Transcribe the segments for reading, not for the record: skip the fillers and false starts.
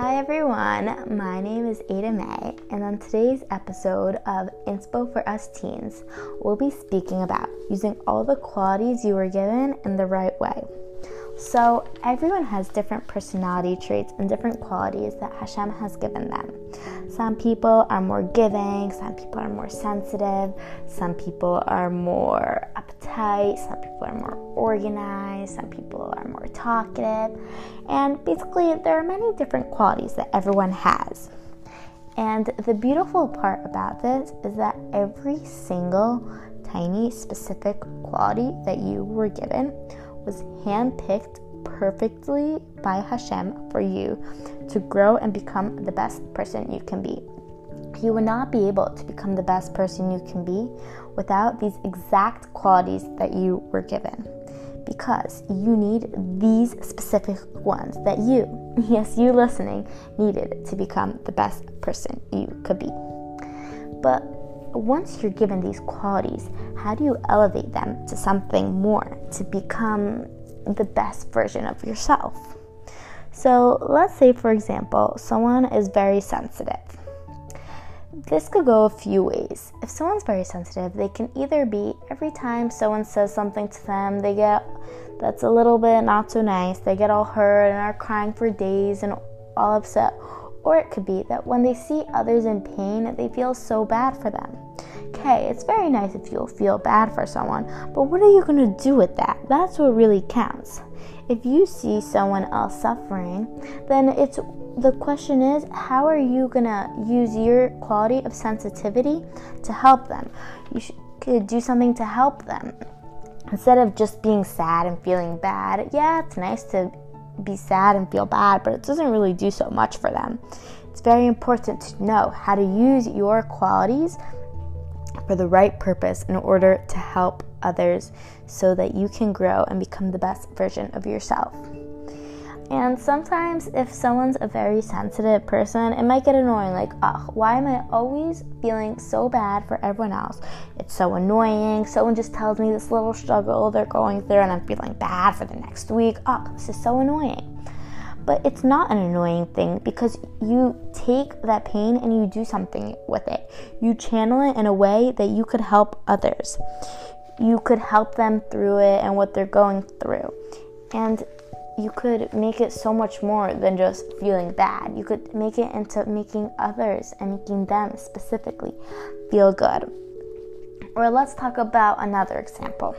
Hi everyone, my name is Ada May, and on today's episode of Inspo for Us Teens, we'll be speaking about using all the qualities you were given in the right way. So everyone has different personality traits and different qualities that Hashem has given them. Some people are more giving, some people are more sensitive, some people are more uptight, some people are more organized, some people are more talkative, and basically there are many different qualities that everyone has. And the beautiful part about this is that every single tiny specific quality that you were given was handpicked perfectly by Hashem for you to grow and become the best person you can be. You would not be able to become the best person you can be without these exact qualities that you were given, because you need these specific ones that you, yes, you listening, needed to become the best person you could be. But once you're given these qualities, how do you elevate them to something more, to become the best version of yourself? So let's say, for example, someone is very sensitive. This could go a few ways. If someone's very sensitive, they can either be, every time someone says something to them, they get, that's a little bit not so nice, they get all hurt and are crying for days and all upset. Or it could be that when they see others in pain, they feel so bad for them. Okay, it's very nice if you'll feel bad for someone, but what are you going to do with that? That's what really counts. If you see someone else suffering, then the question is, how are you going to use your quality of sensitivity to help them? You could do something to help them. Instead of just being sad and feeling bad, yeah, it's nice to be sad and feel bad, but it doesn't really do so much for them. It's very important to know how to use your qualities for the right purpose in order to help others so that you can grow and become the best version of yourself. And sometimes if someone's a very sensitive person, it might get annoying, like, oh, why am I always feeling so bad for everyone else? It's so annoying. Someone just tells me this little struggle they're going through and I'm feeling bad for the next week. Oh, this is so annoying. But it's not an annoying thing, because you take that pain and you do something with it. You channel it in a way that you could help others. You could help them through it and what they're going through. And you could make it so much more than just feeling bad. You could make it into making others and making them specifically feel good. Or let's talk about another example.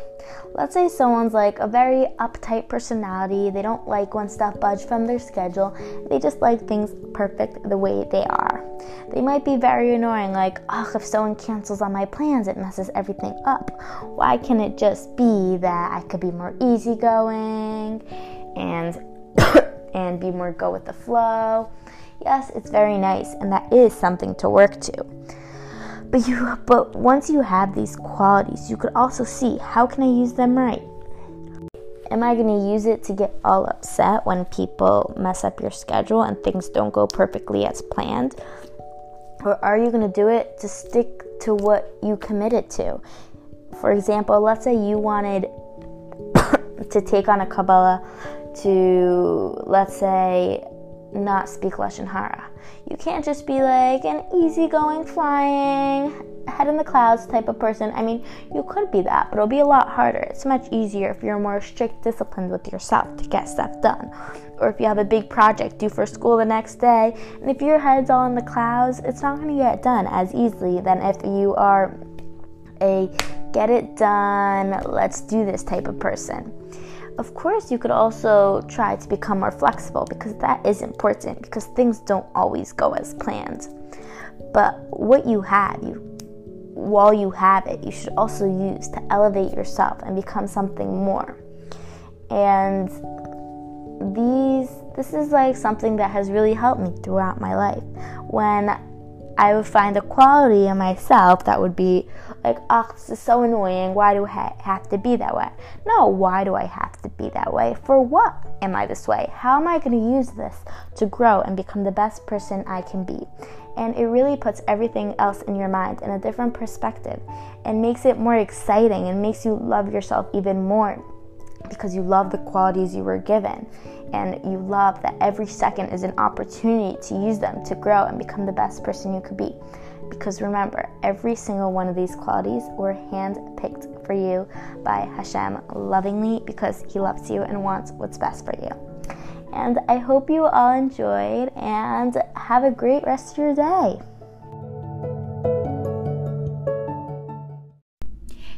Let's say someone's like a very uptight personality. They don't like when stuff budge from their schedule. They just like things perfect the way they are. They might be very annoying, like, oh, if someone cancels on my plans, it messes everything up. Why can't it just be that I could be more easygoing and be more go with the flow? Yes, it's very nice, and that is something to work to. But once you have these qualities, you could also see, how can I use them right? Am I going to use it to get all upset when people mess up your schedule and things don't go perfectly as planned? Or are you going to do it to stick to what you committed to? For example, let's say you wanted to take on a Kabbalah to, let's say, not speak Lashon Hara. You can't just be like an easygoing, flying, head in the clouds type of person. I mean, you could be that, but it'll be a lot harder. It's much easier if you're more strict, disciplined with yourself to get stuff done. Or if you have a big project due for school the next day, and if your head's all in the clouds, it's not going to get done as easily than if you are a get it done, let's do this type of person. Of course, you could also try to become more flexible, because that is important, because things don't always go as planned. But what you have, while you have it, you should also use to elevate yourself and become something more. And this is like something that has really helped me throughout my life. When I would find a quality in myself that would be like, oh, this is so annoying, why do I have to be that way? No, why do I have to be that way? For what am I this way? How am I going to use this to grow and become the best person I can be? And it really puts everything else in your mind in a different perspective and makes it more exciting and makes you love yourself even more. because you love the qualities you were given, and you love that every second is an opportunity to use them to grow and become the best person you could be. Because remember, every single one of these qualities were handpicked for you by Hashem lovingly, because He loves you and wants what's best for you. And I hope you all enjoyed, and have a great rest of your day.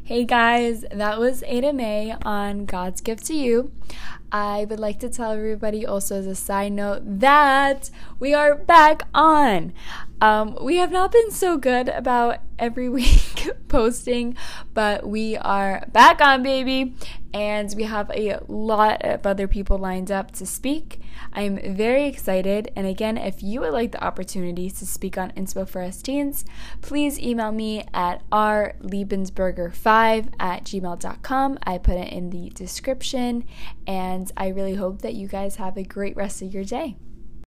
Hey guys, that was Ada May on God's Gift to You. I would like to tell everybody also, as a side note, that we are back on. We have not been so good about every week posting, but we are back on, baby, and we have a lot of other people lined up to speak. I'm very excited, and again, if you would like the opportunity to speak on Inspo for Us Teens, please email me at rliebensberger5@gmail.com. I put it in the description, and I really hope that you guys have a great rest of your day.